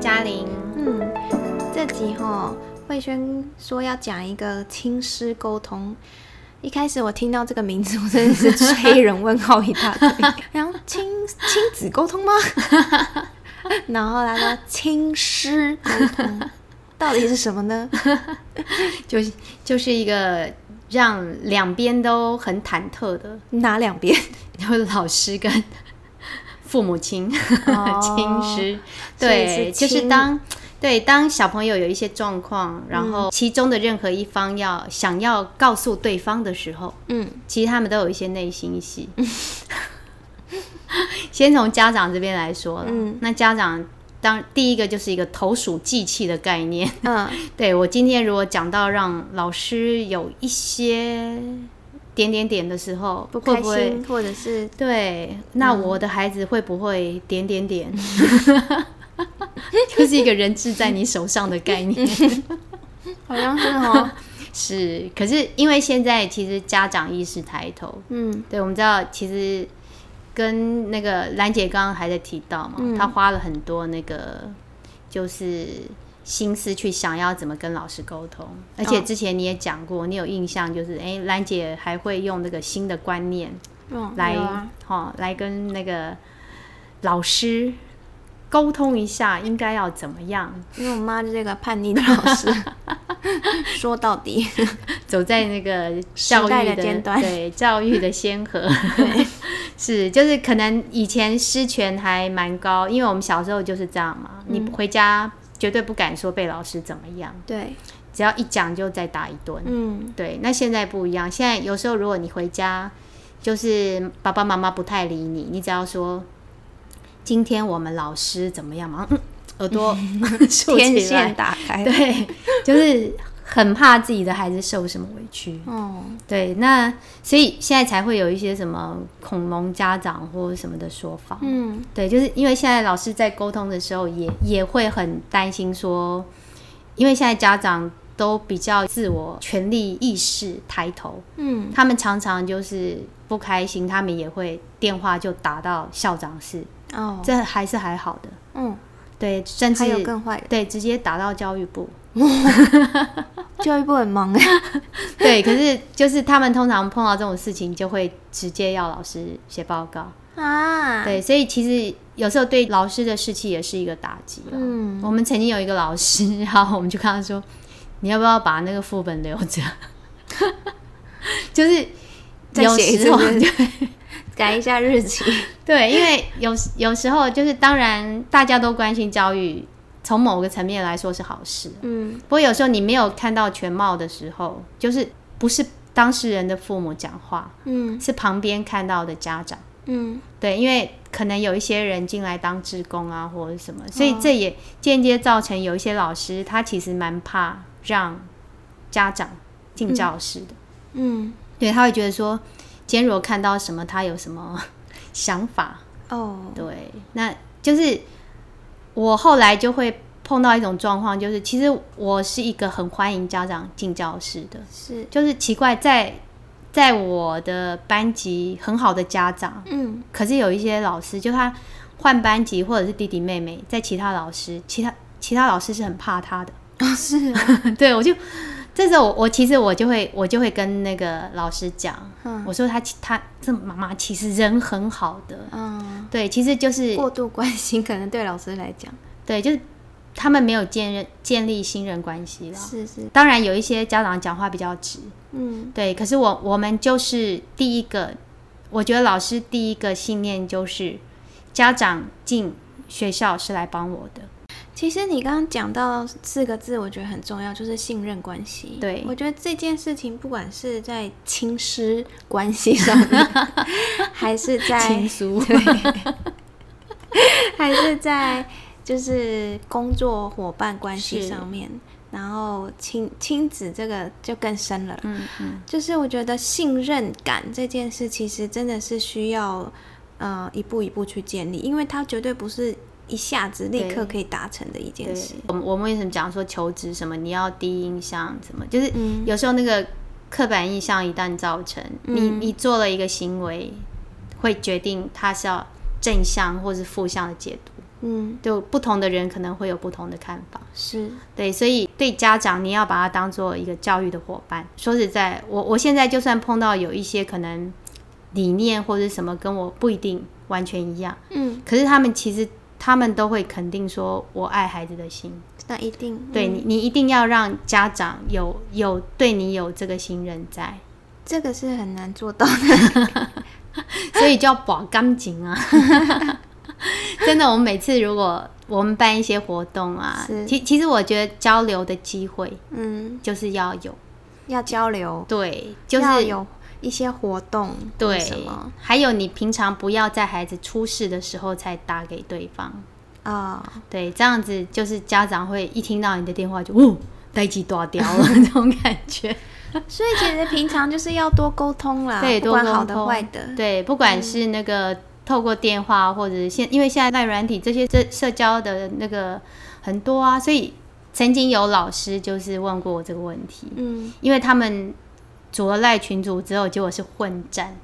嘉玲，这集慧萱说要讲一个亲师沟通。一开始我听到这个名字，我真的是催人问号一大堆。然后亲子沟通吗？然后来到亲师沟通，到底是什么呢？就是一个让两边都很忐忑的。哪两边？就是老师跟父母亲。亲师，对，就是当小朋友有一些状况，然后其中的任何一方想要告诉对方的时候，其实他们都有一些内心戏。先从家长这边来说了，那家长第一个就是一个投鼠忌器的概念。对，我今天如果讲到让老师有一些点点点的时候不开心，会不会或者是对，那我的孩子会不会点点点？就是一个人质在你手上的概念。好像是是，可是因为现在其实家长意识抬头，对，我们知道其实跟那个兰姐刚刚还在提到嘛，她花了很多那个就是心思去想要怎么跟老师沟通，而且之前你也讲过，你有印象就是兰姐还会用那个新的观念来跟那个老师沟通一下应该要怎么样，因为我妈就是个叛逆的老师。说到底走在那个教育 的尖端，对，教育的先河。对，是，就是可能以前师权还蛮高，因为我们小时候就是这样嘛，你回家绝对不敢说被老师怎么样，对，只要一讲就再打一顿。对，那现在不一样，现在有时候如果你回家就是爸爸妈妈不太理你，你只要说今天我们老师怎么样嘛，耳朵竖起来，天线打开。对，就是很怕自己的孩子受什么委屈。对，那所以现在才会有一些什么恐龙家长或什么的说法。对，就是因为现在老师在沟通的时候也会很担心说，因为现在家长都比较自我权利意识抬头，他们常常就是不开心，他们也会电话就打到校长室。这还好的，对，甚至还有更坏的，对，直接打到教育部。教育部很忙耶。对，可是就是他们通常碰到这种事情，就会直接要老师写报告啊。对，所以其实有时候对老师的士气也是一个打击。我们曾经有一个老师，然后我们就跟他说，你要不要把那个副本留着？就是有时候对。改一下日期。对，因为有时候就是当然大家都关心教育，从某个层面来说是好事，不过有时候你没有看到全貌的时候，就是不是当事人的父母讲话，是旁边看到的家长，对，因为可能有一些人进来当志工啊或者什么，所以这也间接造成有一些老师他其实蛮怕让家长进教室的。对，他会觉得说今天如果看到什么他有什么想法。对，那就是我后来就会碰到一种状况，就是其实我是一个很欢迎家长进教室的，是，就是奇怪在我的班级很好的家长，可是有一些老师就他换班级或者是弟弟妹妹在其他老师是很怕他的。是啊。对，我就这时候我其实我就会跟那个老师讲，我说他这妈妈其实人很好的，对，其实就是过度关心，可能对老师来讲，对，就是他们没有建立信任关系啦。是是，当然有一些家长讲话比较直，对，可是我们就是第一个，我觉得老师第一个信念就是家长进学校是来帮我的。其实你刚刚讲到四个字，我觉得很重要，就是信任关系。对，我觉得这件事情不管是在亲师关系上面，还是在亲疏，还是在就是工作伙伴关系上面，然后亲子这个就更深了。就是我觉得信任感这件事，其实真的是需要一步一步去建立，因为它绝对不是一下子立刻可以达成的一件事。我们为什么讲说求职什么你要第一印象什么，就是有时候那个刻板印象一旦造成，你做了一个行为会决定它是要正向或是负向的解读。嗯，就不同的人可能会有不同的看法，是对，所以对家长你要把他当做一个教育的伙伴。说实在，我现在就算碰到有一些可能理念或者什么跟我不一定完全一样，嗯，可是他们其实他们都会肯定说我爱孩子的心，那一定、嗯、对你一定要让家长有对你有这个信任在，这个是很难做到的所以叫保感情啊真的，我们每次如果我们办一些活动啊，其实我觉得交流的机会，嗯，就是要交流，对，就是要有一些活动，对，什么，还有你平常不要在孩子出事的时候才打给对方啊、哦，对，这样子就是家长会一听到你的电话就哦，代志大条了这种感觉。所以其实平常就是要多沟通啦，对，多沟通，不管好的坏的，对，不管是那个。嗯，透过电话或者因为现在赖软体这些社交的那个很多啊，所以曾经有老师就是问过我这个问题，嗯，因为他们除了赖群组之后，结果是混战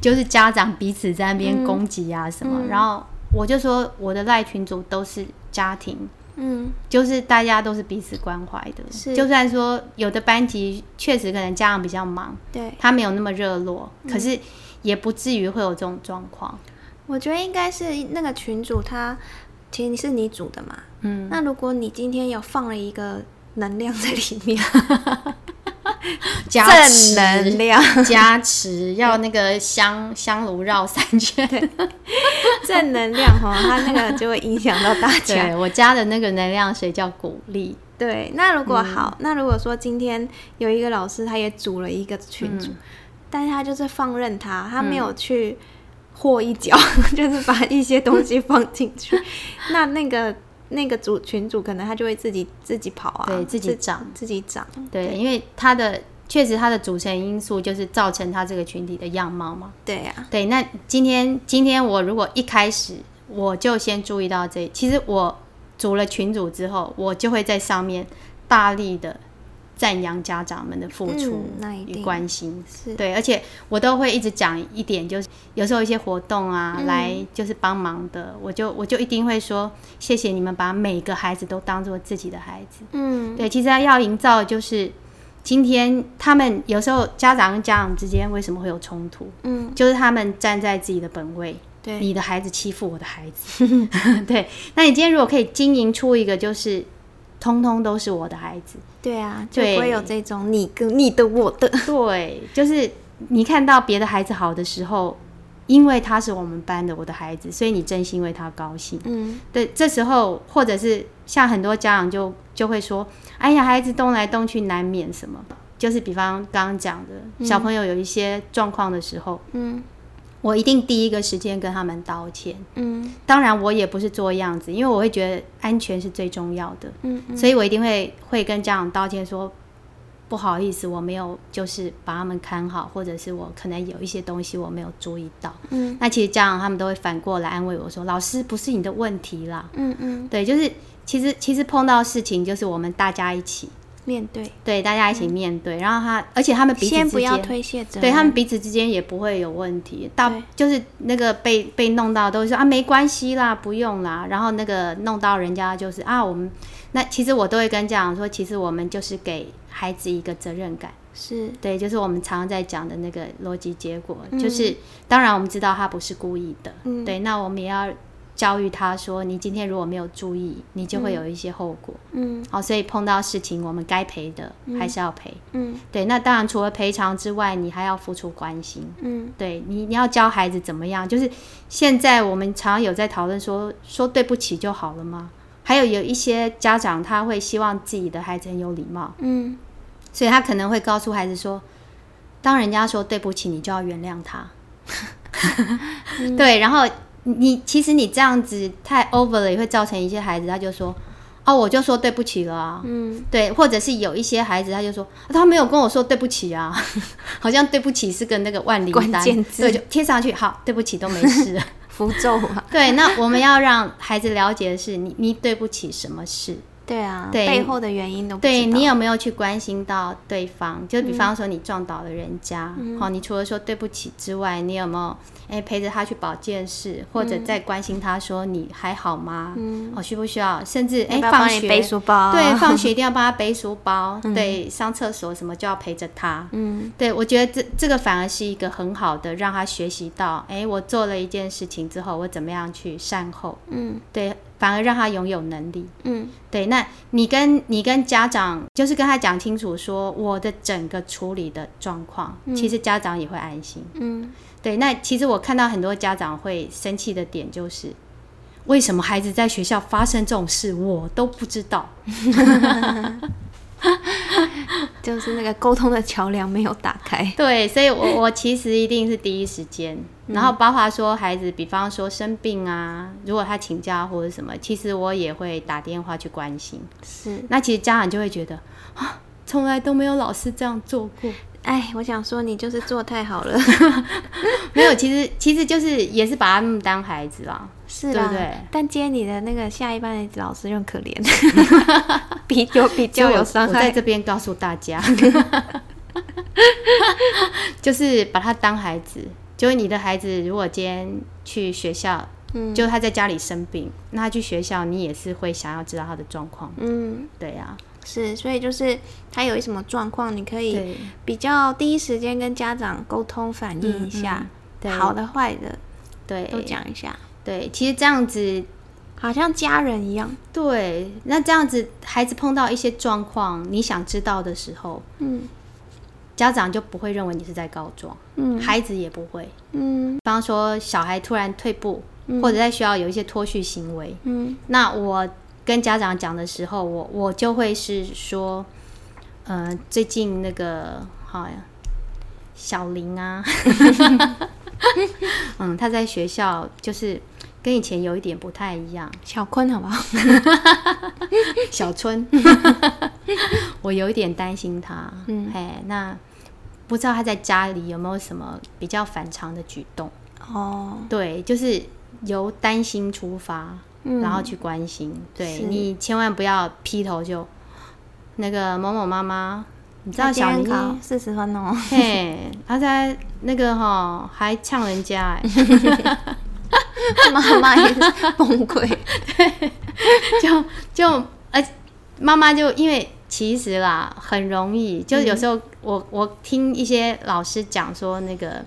就是家长彼此在那边攻击啊什么、嗯、然后我就说我的赖群组都是家庭，嗯，就是大家都是彼此关怀的，就算说有的班级确实可能家长比较忙，对，他没有那么热络、嗯、可是也不至于会有这种状况。我觉得应该是那个群组他其实是你组的嘛，嗯，那如果你今天有放了一个能量在里面正能量加持，要那个香炉绕三圈，正能量哦，它那个就会影响到大家。对，我家的那个能量水叫鼓励。对，那如果好、嗯、那如果说今天有一个老师他也组了一个群组、嗯，但是他就是放任他没有去和一脚、嗯、就是把一些东西放进去那那个群组可能他就会自己跑啊，对，自己长，对，因为他的确实他的组成因素就是造成他这个群体的样貌嘛，对啊，对，那今天我如果一开始我就先注意到这，其实我组了群组之后，我就会在上面大力的赞扬家长们的付出与关心、嗯、对，而且我都会一直讲一点，就是有时候一些活动啊、嗯、来就是帮忙的，我就一定会说谢谢你们把每个孩子都当作自己的孩子，嗯，对，其实要营造就是今天他们有时候家长跟家长之间为什么会有冲突，嗯，就是他们站在自己的本位，对，你的孩子欺负我的孩子对，那你今天如果可以经营出一个就是通通都是我的孩子，对啊，就不会有这种你跟你的我的，对，就是你看到别的孩子好的时候，因为他是我们班的我的孩子，所以你真心为他高兴，嗯，对，这时候或者是像很多家长就会说哎呀孩子动来动去难免什么，就是比方刚刚讲的小朋友有一些状况的时候，嗯，我一定第一个时间跟他们道歉，嗯，当然我也不是做样子，因为我会觉得安全是最重要的， 嗯，所以我一定会跟家长道歉说不好意思，我没有就是把他们看好，或者是我可能有一些东西我没有注意到，嗯，那其实家长他们都会反过来安慰我说老师不是你的问题啦，嗯，对，就是其实碰到事情就是我们大家一起面对，对，大家一起面对、嗯、然后而且他们彼此之间先不要推卸责任，对，他们彼此之间也不会有问题，到就是那个被弄到都会说啊没关系啦不用啦，然后那个弄到人家就是啊我们那其实我都会跟家长说其实我们就是给孩子一个责任感，是，对，就是我们常常在讲的那个逻辑结果、嗯、就是当然我们知道他不是故意的、嗯、对，那我们也要教育他说你今天如果没有注意你就会有一些后果，嗯，好、哦，所以碰到事情我们该赔的、嗯、还是要赔，嗯，对，那当然除了赔偿之外你还要付出关心，嗯，对，你要教孩子怎么样，就是现在我们常常有在讨论说对不起就好了吗，还有一些家长他会希望自己的孩子很有礼貌，嗯，所以他可能会告诉孩子说当人家说对不起你就要原谅他、嗯、对，然后你其实你这样子太 over 了，也会造成一些孩子他就说哦我就说对不起了啊，嗯，对，或者是有一些孩子他就说、啊、他没有跟我说对不起啊好像对不起是个那个万灵丹关键字，对，就贴上去好对不起都没事符咒啊，对，那我们要让孩子了解的是你对不起什么事，对啊，对背后的原因都不知道。对，你有没有去关心到对方，就比方说你撞倒了人家、哦、你除了说对不起之外，你有没有陪着他去保健室，或者再关心他说你还好吗、哦、需不需要，甚至要不要帮你背书包，对，放学一定要帮他背书包、对，上厕所什么就要陪着他、对，我觉得 这个反而是一个很好的让他学习到我做了一件事情之后我怎么样去善后、对，反而让他拥有能力。对，那你跟家长就是跟他讲清楚说我的整个处理的状况、其实家长也会安心。对，那其实我看到很多家长会生气的点就是为什么孩子在学校发生这种事我都不知道。就是那个沟通的桥梁没有打开。对，所以 我其实一定是第一时间然后包括说孩子比方说生病啊，如果他请假或者什么，其实我也会打电话去关心。是，那其实家长就会觉得啊，从来都没有老师这样做过。哎，我想说你就是做太好了。没有，其实就是也是把他们当孩子啦。是啦，对不对？但接你的那个下一班的老师就很可怜。比较有伤害。我在这边告诉大家。就是把他当孩子，就是你的孩子如果今天去学校、就他在家里生病，那他去学校你也是会想要知道他的状况。对啊，是，所以就是他有什么状况你可以比较第一时间跟家长沟通反映一下，好的坏的对都讲一下。对，其实这样子好像家人一样。对，那这样子孩子碰到一些状况你想知道的时候，家长就不会认为你是在告状，孩子也不会。比方说小孩突然退步、或者在学校有一些脱序行为，那我跟家长讲的时候，我就会是说，最近那个好呀，小林啊，他在学校就是跟以前有一点不太一样。小坤好不好？小春，我有一点担心他。那不知道他在家里有没有什么比较反常的举动？哦，对，就是由担心出发。然后去关心。对，你千万不要劈头就那个某某妈妈，你知道小林40分哦，嘿，他在那个还呛人家，妈妈也是崩溃。对，就妈妈就因为其实啦很容易，就有时候我听一些老师讲说那个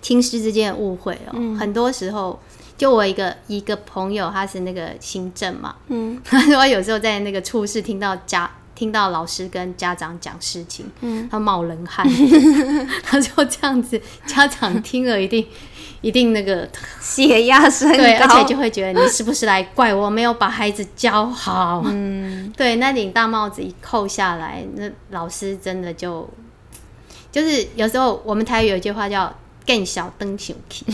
亲师之间的误会哦，很多时候。就我一个朋友，他是那个行政嘛，他说有时候在那个处室听到老师跟家长讲事情，他冒冷汗，他说这样子家长听了一定那个血压升高，对，而且就会觉得你是不是来怪我没有把孩子教好，对，那顶大帽子一扣下来，那老师真的就是有时候我们台语有一句话叫。更小灯小气，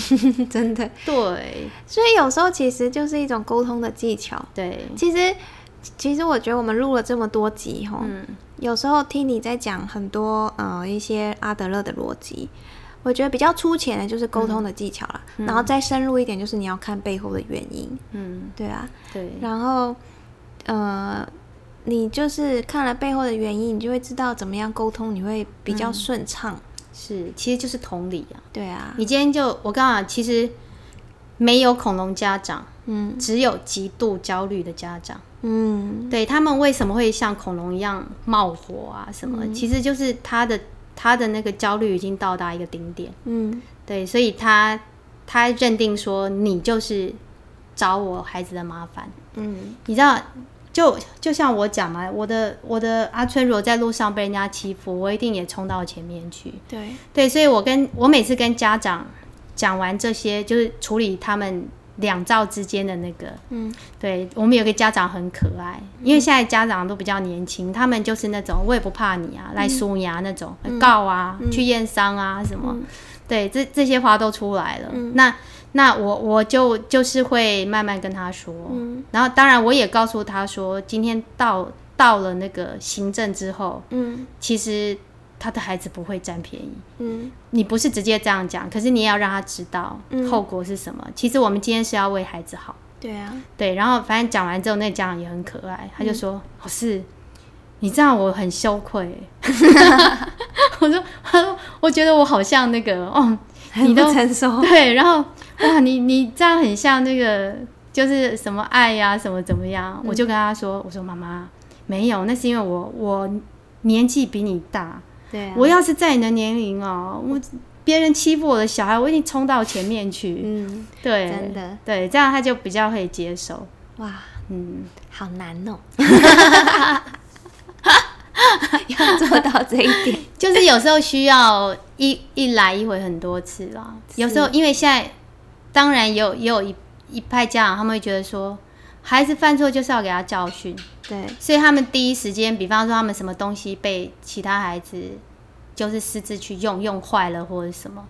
真的。对，所以有时候其实就是一种沟通的技巧。对，其实我觉得我们录了这么多集吼，有时候听你在讲很多一些阿德勒的逻辑，我觉得比较粗浅的就是沟通的技巧啦，然后再深入一点就是你要看背后的原因。对啊，对。然后你就是看了背后的原因，你就会知道怎么样沟通你会比较顺畅。是，其实就是同理啊。对啊，你今天就我刚刚其实没有恐龙家长，只有极度焦虑的家长，对，他们为什么会像恐龙一样冒火啊什么？其实就是他的那个焦虑已经到达一个顶点，对，所以他认定说你就是找我孩子的麻烦，你知道。就像我讲嘛，我的阿春如果在路上被人家欺负，我一定也冲到前面去。对对，所以我每次跟家长讲完这些，就是处理他们两造之间的那个，对，我们有个家长很可爱，因为现在家长都比较年轻，他们就是那种我也不怕你啊，来输牙那种，告啊，去验伤啊什么，对，这些话都出来了，那我就是会慢慢跟他说，然后当然我也告诉他说，今天到了那个行政之后，其实他的孩子不会占便宜，你不是直接这样讲，可是你也要让他知道后果是什么。其实我们今天是要为孩子好，对啊，对，然后反正讲完之后那家长也很可爱，他就说老师、你这样我很羞愧我说我觉得我好像那个很不成熟，对，然后哇你这样很像那个就是什么爱呀、什么怎么样、我就跟他说，我说妈妈没有，那是因为我年纪比你大，对、啊，我要是在你的年龄别人欺负我的小孩，我一定冲到前面去。嗯，对，真的，对，这样他就比较会接受。哇，好难哦，要做到这一点，就是有时候需要一来一回很多次啦。有时候因为现在，当然也有一派家长他们会觉得说，孩子犯错就是要给他教训。对，所以他们第一时间，比方说他们什么东西被其他孩子。就是私自去用坏了或者什么，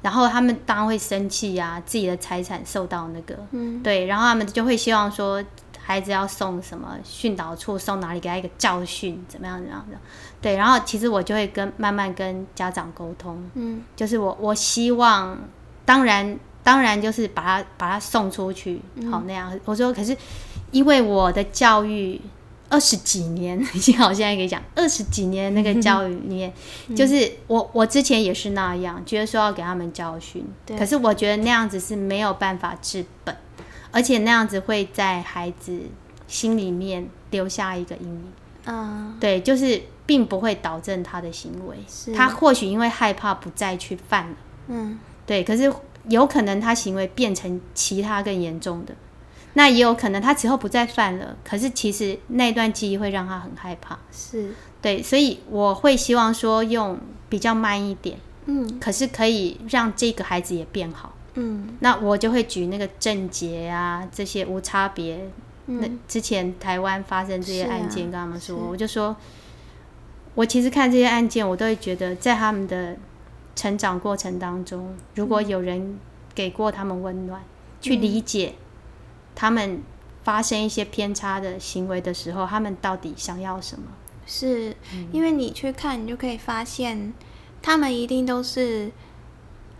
然后他们当然会生气啊，自己的财产受到那个、对，然后他们就会希望说孩子要送什么训导处，送哪里给他一个教训，怎么样，对，然后其实我就会慢慢跟家长沟通，就是我希望当然就是把他送出去，好那样，我说可是因为我的教育20几年，幸好现在可以讲20几年那个教育里面，就是我之前也是那样，觉得说要给他们教训，可是我觉得那样子是没有办法治本，而且那样子会在孩子心里面留下一个阴影。对，就是并不会导正他的行为，他或许因为害怕不再去犯了，对，可是有可能他行为变成其他更严重的。那也有可能他之后不再犯了，可是其实那段记忆会让他很害怕，是，对，所以我会希望说用比较慢一点，可是可以让这个孩子也变好，那我就会举那个郑捷啊这些无差别，那之前台湾发生这些案件跟他们说，我就说我其实看这些案件我都会觉得在他们的成长过程当中，如果有人给过他们温暖，去理解他们发生一些偏差的行为的时候，他们到底想要什么？是，因为你去看，你就可以发现，他们一定都是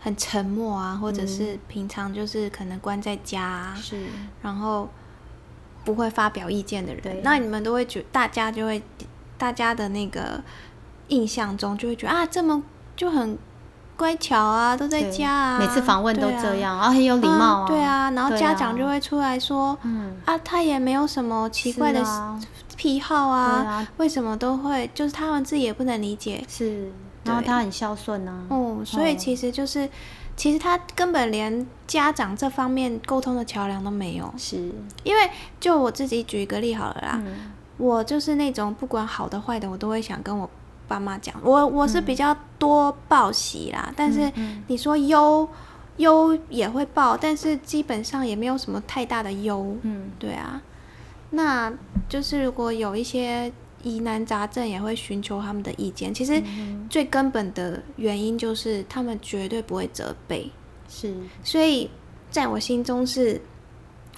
很沉默啊，或者是平常就是可能关在家啊，是，然后不会发表意见的人。那你们都会觉，大家的那个印象中就会觉得啊，这么就很。乖巧啊，都在家啊，每次访问都这样，然后很有礼貌啊，对啊，然后家长就会出来说，他也没有什么奇怪的癖好啊，为什么都会，就是他们自己也不能理解，是，然后他很孝顺啊，所以其实就是，其实他根本连家长这方面沟通的桥梁都没有，是，因为就我自己举一个例好了啦，我就是那种不管好的坏的，我都会想跟我。爸妈讲我是比较多报喜啦，但是你说忧也会报，但是基本上也没有什么太大的忧，对啊，那就是如果有一些疑难杂症也会寻求他们的意见，其实最根本的原因就是他们绝对不会责备，是，所以在我心中是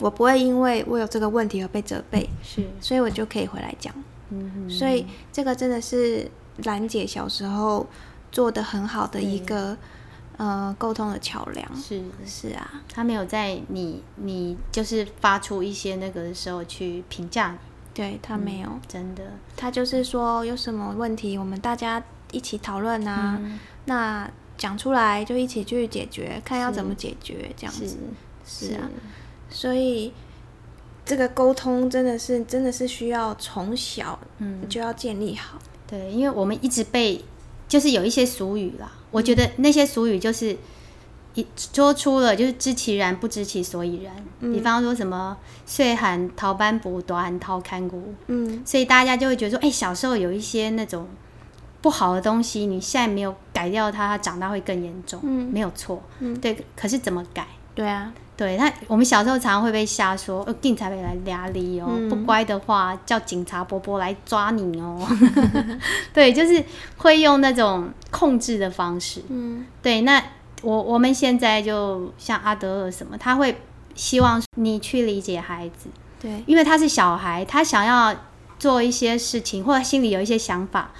我不会因为我有这个问题而被责备，是，所以我就可以回来讲，所以这个真的是兰姐小时候做的很好的一个沟通的桥梁，是啊，她没有在你就是发出一些那个的时候去评价你，对，她没有，真的，她就是说有什么问题我们大家一起讨论啊，那讲出来就一起去解决，看要怎么解决这样子，是啊，所以这个沟通真的是需要从小就要建立好，对，因为我们一直被就是有一些俗语啦，我觉得那些俗语就是说出了就是知其然不知其所以然，比方说什么岁寒逃斑驳，大寒逃看骨，所以大家就会觉得说小时候有一些那种不好的东西你现在没有改掉它长大会更严重，没有错，对，可是怎么改，对啊，对，我们小时候常常会被吓说警察会来抓你哦，不乖的话叫警察伯伯来抓你哦对，就是会用那种控制的方式，对，那我们现在就像阿德勒什么，他会希望你去理解孩子，对，因为他是小孩，他想要做一些事情或者心里有一些想法，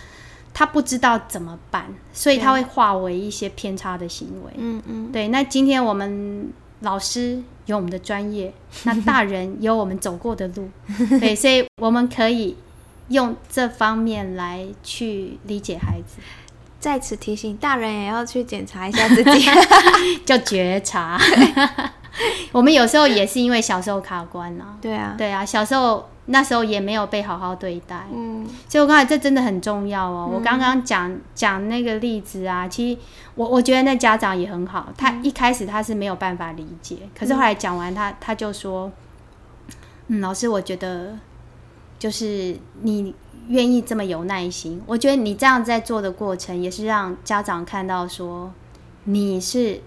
他不知道怎么办，所以他会化为一些偏差的行为，对，那今天我们老师有我们的专业，那大人有我们走过的路对，所以我们可以用这方面来去理解孩子。在此提醒大人也要去检查一下自己就觉察我们有时候也是因为小时候卡关啊，对啊对啊，小时候那时候也没有被好好对待，嗯，所以我刚才这真的很重要哦。我刚刚讲那个例子啊，其实我觉得那家长也很好，他一开始他是没有办法理解，可是后来讲完他就说，老师我觉得就是你愿意这么有耐心，我觉得你这样在做的过程也是让家长看到说你是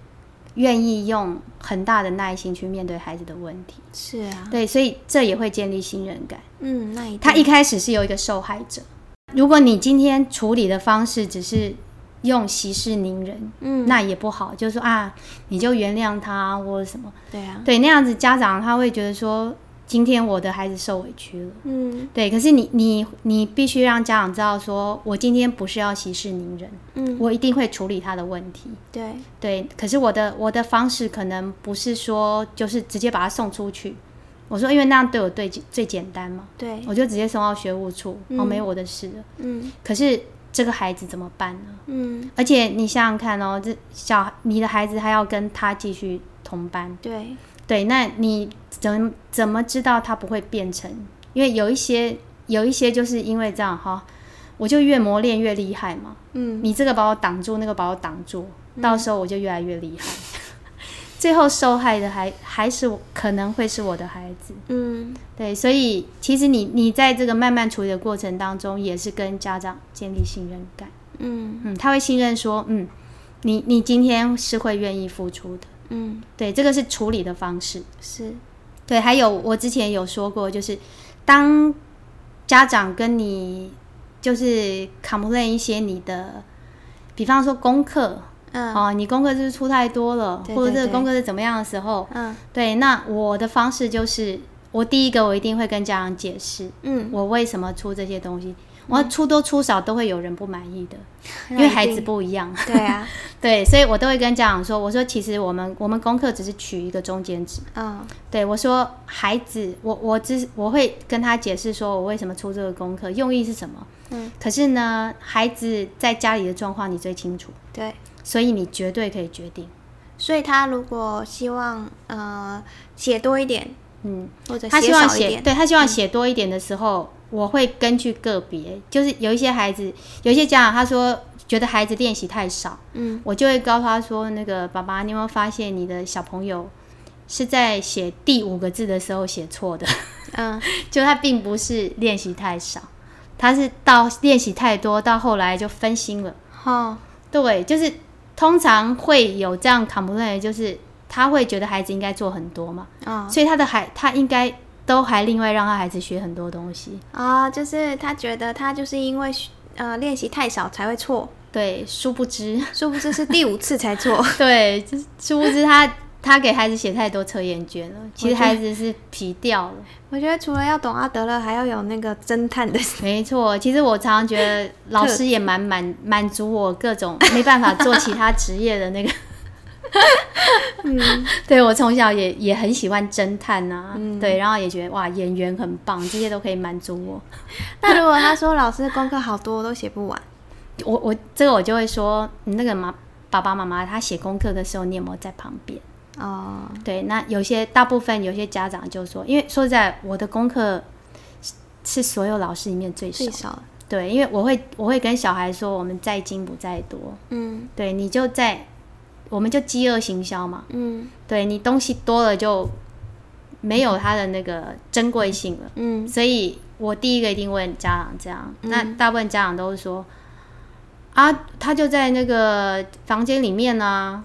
愿意用很大的耐心去面对孩子的问题。是啊，对，所以这也会建立信任感。嗯，那一定他一开始是有一个受害者，如果你今天处理的方式只是用息事宁人，那也不好，就是说啊你就原谅他或者什么，对啊对，那样子家长他会觉得说今天我的孩子受委屈了，对，可是你必须让家长知道说我今天不是要息事宁人，我一定会处理他的问题，对对，可是我的方式可能不是说就是直接把他送出去，我说因为那样对我最简单嘛，对，我就直接送到学务处，没有我的事了，可是这个孩子怎么办呢？而且你想想看哦，你的孩子还要跟他继续同班，对对，那你怎么知道他不会变成？因为有一些就是因为这样哈，我就越磨练越厉害嘛。你这个把我挡住，那个把我挡住，到时候我就越来越厉害。最后受害的还是可能会是我的孩子。对，所以其实你在这个慢慢处理的过程当中，也是跟家长建立信任感。他会信任说，你今天是会愿意付出的。对，这个是处理的方式，是对。还有我之前有说过，就是当家长跟你就是 complain 一些你的，比方说功课，你功课就是出太多了，对对对，或者这个功课是怎么样的时候，对，那我的方式就是我第一个我一定会跟家长解释，我为什么出这些东西，我出多出少都会有人不满意的，因为孩子不一样。对啊，对，所以我都会跟家长说，我说其实我们功课只是取一个中间值。对，我说孩子，我会跟他解释说我为什么出这个功课，用意是什么。可是呢，孩子在家里的状况你最清楚。对，所以你绝对可以决定。所以他如果希望写多一点，或者写少一点，对，他希望写多一点的时候。我会根据个别，就是有一些家长他说觉得孩子练习太少，我就会告诉他说，那个爸爸，你有没有发现你的小朋友是在写第5个字的时候写错的？就他并不是练习太少，他是到练习太多，到后来就分心了。对，就是通常会有这样 complain， 就是他会觉得孩子应该做很多嘛，所以他应该。都还另外让他孩子学很多东西啊，就是他觉得他就是因为练习太少才会错，对，殊不知是第5次才错对，就是殊不知他给孩子写太多测验卷了，其实孩子是皮掉了。我觉得除了要懂阿德勒，还要有那个侦探的。没错，其实我常常觉得老师也蛮满足我各种没办法做其他职业的那个对，我从小也很喜欢侦探啊，对，然后也觉得哇演员很棒，这些都可以满足我那如果他说老师功课好多我都写不完，我这个我就会说，那个爸爸妈妈他写功课的时候你有没有在旁边？对，那大部分有些家长就说，因为说实在我的功课是所有老师里面最少，对，因为我会跟小孩说我们在精不在多，对，你就在我们就饥饿行销嘛，对，你东西多了就没有它的那个珍贵性了，所以我第一个一定问家长这样，那大部分家长都是说啊，他就在那个房间里面啊，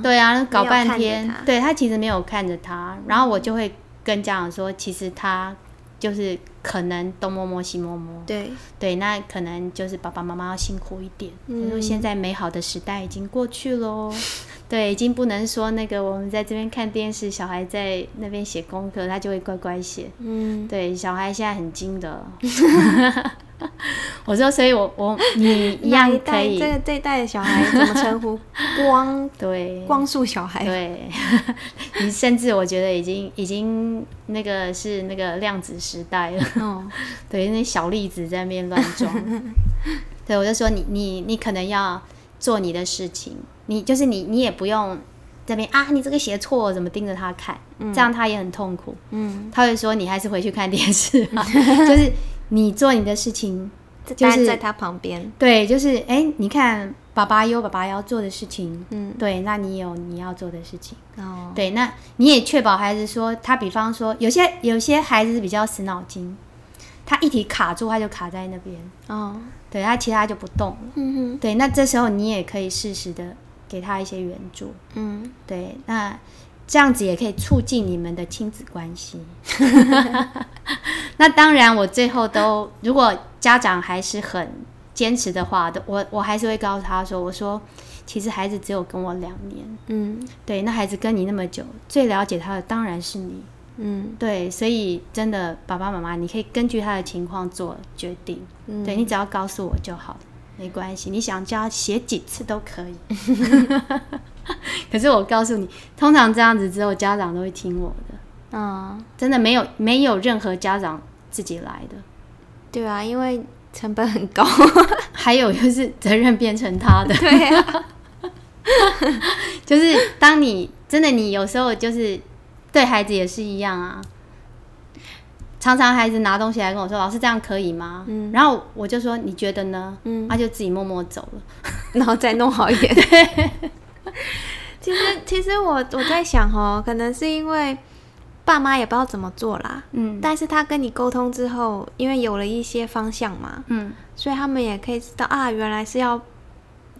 对啊，搞半天，对，他其实没有看着他，然后我就会跟家长说，其实他就是可能东摸摸西摸摸，对对，那可能就是爸爸妈妈要辛苦一点，因为现在美好的时代已经过去咯对，已经不能说那个我们在这边看电视，小孩在那边写功课他就会乖乖写，对，小孩现在很精的我说所以你一样可以这一代的小孩怎么称呼对光速小孩，对你甚至我觉得已经那个是那个量子时代了、哦、对那小粒子在那边乱撞对我就说你可能要做你的事情，你就是你也不用这边啊你这个写错了怎么盯着他看、嗯、这样他也很痛苦、嗯、他会说你还是回去看电视吧就是你做你的事情，就是在他旁边，对，就是你看爸爸有爸爸要做的事情、嗯、对，那你有你要做的事情、哦、对，那你也确保孩子说他比方说有些孩子是比较死脑筋，他一题卡住他就卡在那边、哦、对他其他就不动了、嗯、对，那这时候你也可以适时的给他一些援助、嗯、对，那这样子也可以促进你们的亲子关系那当然我最后都如果家长还是很坚持的话，我还是会告诉他说，我说其实孩子只有跟我2年，嗯，对，那孩子跟你那么久，最了解他的当然是你，嗯，对，所以真的爸爸妈妈你可以根据他的情况做决定、嗯、对，你只要告诉我就好了，没关系，你想叫他写几次都可以可是我告诉你，通常这样子之后家长都会听我的、嗯、真的没有任何家长自己来的，对啊，因为成本很高还有就是责任变成他的对啊就是当你真的你有时候就是对孩子也是一样啊，常常孩子拿东西来跟我说，老师这样可以吗、嗯、然后我就说你觉得呢，他、嗯啊、就自己默默走了然后再弄好一点对其实我在想哦，可能是因为爸妈也不知道怎么做啦，嗯，但是他跟你沟通之后，因为有了一些方向嘛，嗯，所以他们也可以知道啊，原来是要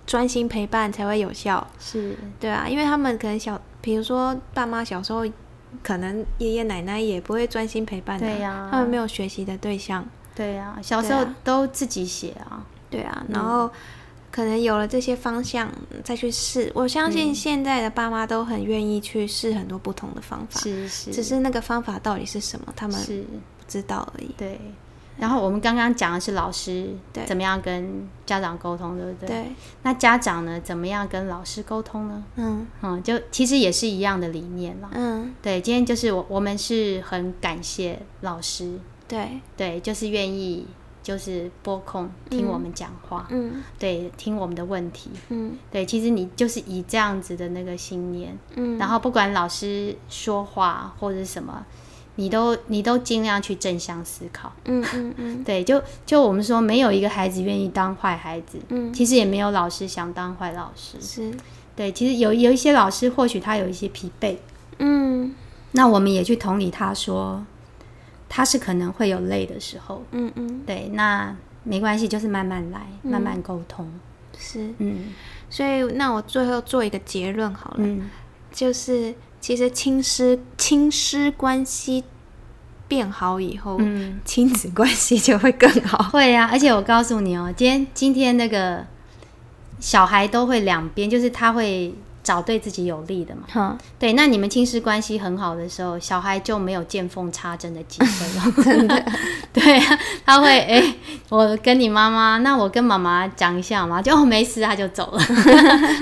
专心陪伴才会有效，是，对啊，因为他们可能比如说爸妈小时候可能爷爷奶奶也不会专心陪伴的，对啊，他们没有学习的对象，对啊，小时候都自己写啊，对啊，然后、嗯可能有了这些方向再去试，我相信现在的爸妈都很愿意去试很多不同的方法、嗯、是只是那个方法到底是什么他们不知道而已，对，然后我们刚刚讲的是老师怎么样跟家长沟通，对不对？对，那家长呢怎么样跟老师沟通呢？嗯嗯，就其实也是一样的理念啦，嗯，对，今天就是我们是很感谢老师，对对，就是愿意就是拨空听我们讲话、嗯、对，听我们的问题、嗯、对，其实你就是以这样子的那个信念、嗯、然后不管老师说话或者什么你都尽量去正向思考，嗯嗯嗯对，就我们说没有一个孩子愿意当坏孩子、嗯、其实也没有老师想当坏老师，是，对，其实有一些老师或许他有一些疲惫，嗯，那我们也去同理他，说他是可能会有累的时候，嗯嗯，对，那没关系，就是慢慢来、嗯、慢慢沟通，是，嗯，所以那我最后做一个结论好了、嗯、就是其实亲师关系变好以后、嗯、亲子关系就会更好，会啊，而且我告诉你哦，今天那个小孩都会两边，就是他会找对自己有利的嘛、嗯、对，那你们亲师关系很好的时候，小孩就没有见缝插针的机会真的对啊，他会我跟你妈妈，那我跟妈妈讲一下嘛，就哦没事他就走了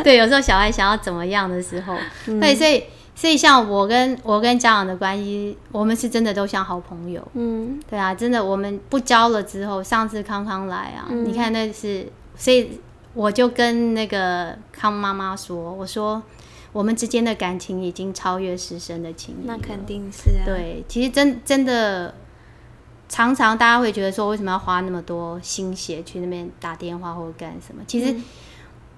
对，有时候小孩想要怎么样的时候、嗯、对，所以像我跟家长的关系，我们是真的都像好朋友，嗯，对啊，真的我们不交了之后，上次康康来啊、嗯、你看那是，所以我就跟那个康妈妈说，我说我们之间的感情已经超越师生的情谊，那肯定是啊，对，其实真的常常大家会觉得说为什么要花那么多心血去那边打电话或干什么，其实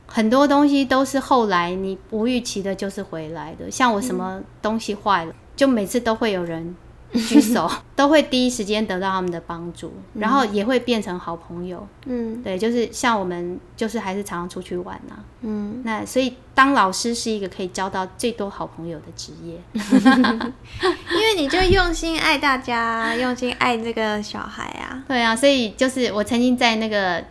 很多东西都是后来你无预期的就是回来的，像我什么东西坏了、嗯、就每次都会有人举手都会第一时间得到他们的帮助、嗯、然后也会变成好朋友，嗯，对，就是像我们就是还是常常出去玩啊，嗯，那所以当老师是一个可以交到最多好朋友的职业因为你就用心爱大家，用心爱这个小孩啊，对啊，所以就是我曾经在那个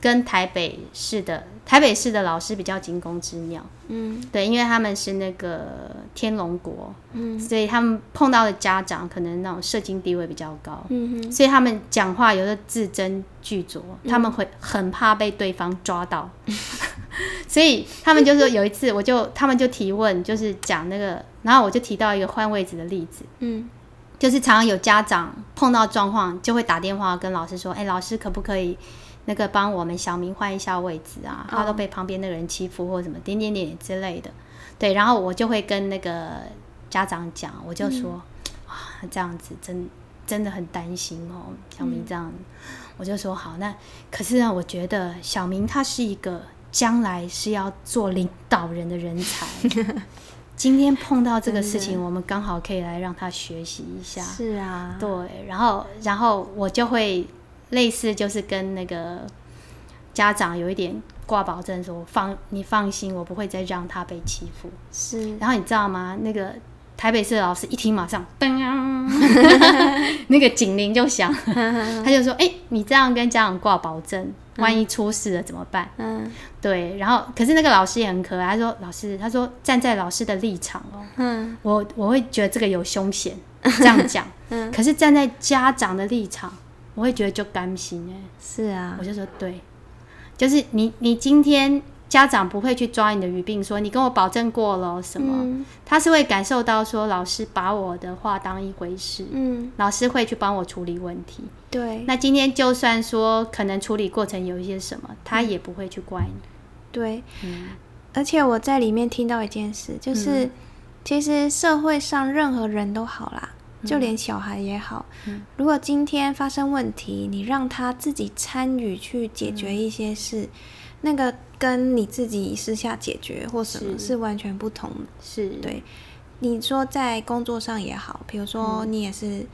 跟台北市的台北市的老师比较惊弓之鸟，嗯，对，因为他们是那个天龙国，嗯，所以他们碰到的家长可能那种社经地位比较高，嗯哼，所以他们讲话有的字斟句酌，他们会很怕被对方抓到，所以他们就说有一次他们就提问，就是讲那个，然后我就提到一个换位置的例子，嗯。就是常常有家长碰到状况就会打电话跟老师说，哎，老师可不可以那个帮我们小明换一下位置啊，他都被旁边那个人欺负或什么点点点之类的。对，然后我就会跟那个家长讲，我就说，哇，这样子真的很担心哦，小明这样子，我就说好，那可是呢，我觉得小明他是一个将来是要做领导人的人才。今天碰到这个事情，我们刚好可以来让他学习一下。是啊，对，然后我就会类似就是跟那个家长有一点挂保证说，你放心，我不会再让他被欺负。是，然后你知道吗？那个台北市的老师一听，马上噔啊，那个警铃就响，他就说：“哎，你这样跟家长挂保证。”万一出事了怎么办？嗯，对，然后可是那个老师也很可爱，他说站在老师的立场哦，嗯，我会觉得这个有凶险，这样讲，嗯，可是站在家长的立场，我会觉得就甘心哎，是啊，我就说对，就是你今天家长不会去抓你的语病，说你跟我保证过了什么，他是会感受到说老师把我的话当一回事，嗯，老师会去帮我处理问题。对，那今天就算说可能处理过程有一些什么，他也不会去怪你。对，而且我在里面听到一件事，就是其实社会上任何人都好啦，就连小孩也好，如果今天发生问题，你让他自己参与去解决一些事，那个跟你自己私下解决或什么是完全不同的。是，对，你说在工作上也好，比如说你也是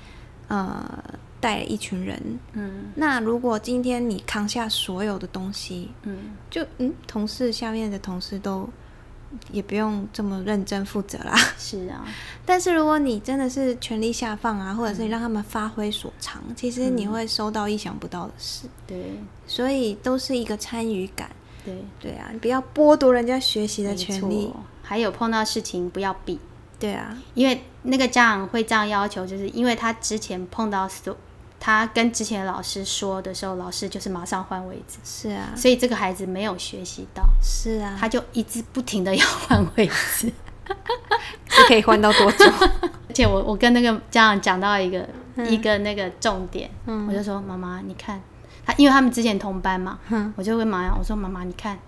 带了一群人，嗯，那如果今天你扛下所有的东西，嗯，就同事下面的同事都也不用这么认真负责啦。是啊，但是如果你真的是权力下放啊，或者是你让他们发挥所长，其实你会收到意想不到的事。对，所以都是一个参与感。对，对啊，你不要剥夺人家学习的权利，还有碰到事情不要比。对啊，因为那个家长会这样要求，就是因为他之前碰到他跟之前老师说的时候，老师就是马上换位置。是啊，所以这个孩子没有学习到。是啊，他就一直不停的要换位置。这可以换到多久？而且我跟那个家长讲到一个那个重点，我就说妈妈你看他，因为他们之前同班嘛，我就问妈妈，我说妈妈你看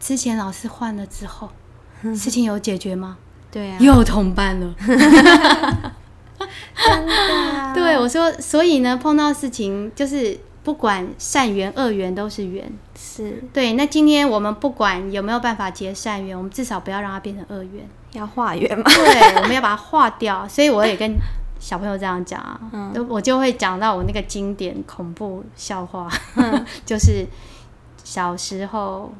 之前老师换了之后，事情有解决吗？对啊，又同班了。真的啊。对，我说所以呢，碰到事情就是不管善缘恶缘都是缘。是，对，那今天我们不管有没有办法结善缘，我们至少不要让它变成恶缘，要化缘嘛。对，我们要把它化掉。所以我也跟小朋友这样讲啊，我就会讲到我那个经典恐怖笑话，就是小时候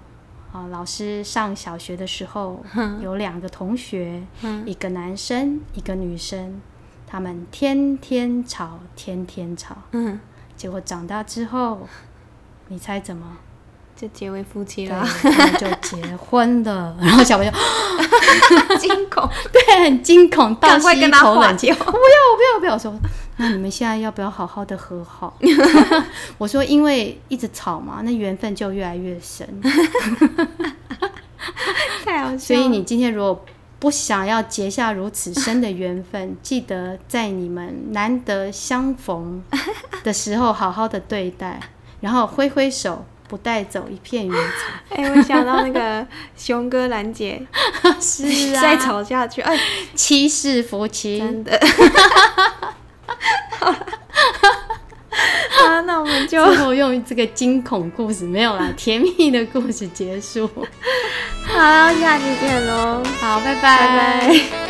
老师上小学的时候，有2个同学，一个男生一个女生，他们天天吵，结果长大之后你猜怎么？就结为夫妻了。对，他们就结婚了。然后小朋友惊恐，对，很惊恐，赶快跟他化解。不要，我说那你们现在要不要好好的和好？我说因为一直吵嘛，那缘分就越来越深。太好笑了。所以你今天如果不想要结下如此深的缘分，记得在你们难得相逢的时候好好的对待，然后挥挥手，不带走一片云彩。哎，我想到那个熊哥兰姐，是啊，再吵下去，哎，七世夫妻，真的。啊，那我们就最后用这个惊恐故事，没有啦，甜蜜的故事结束。好，下期见喽！好，拜拜。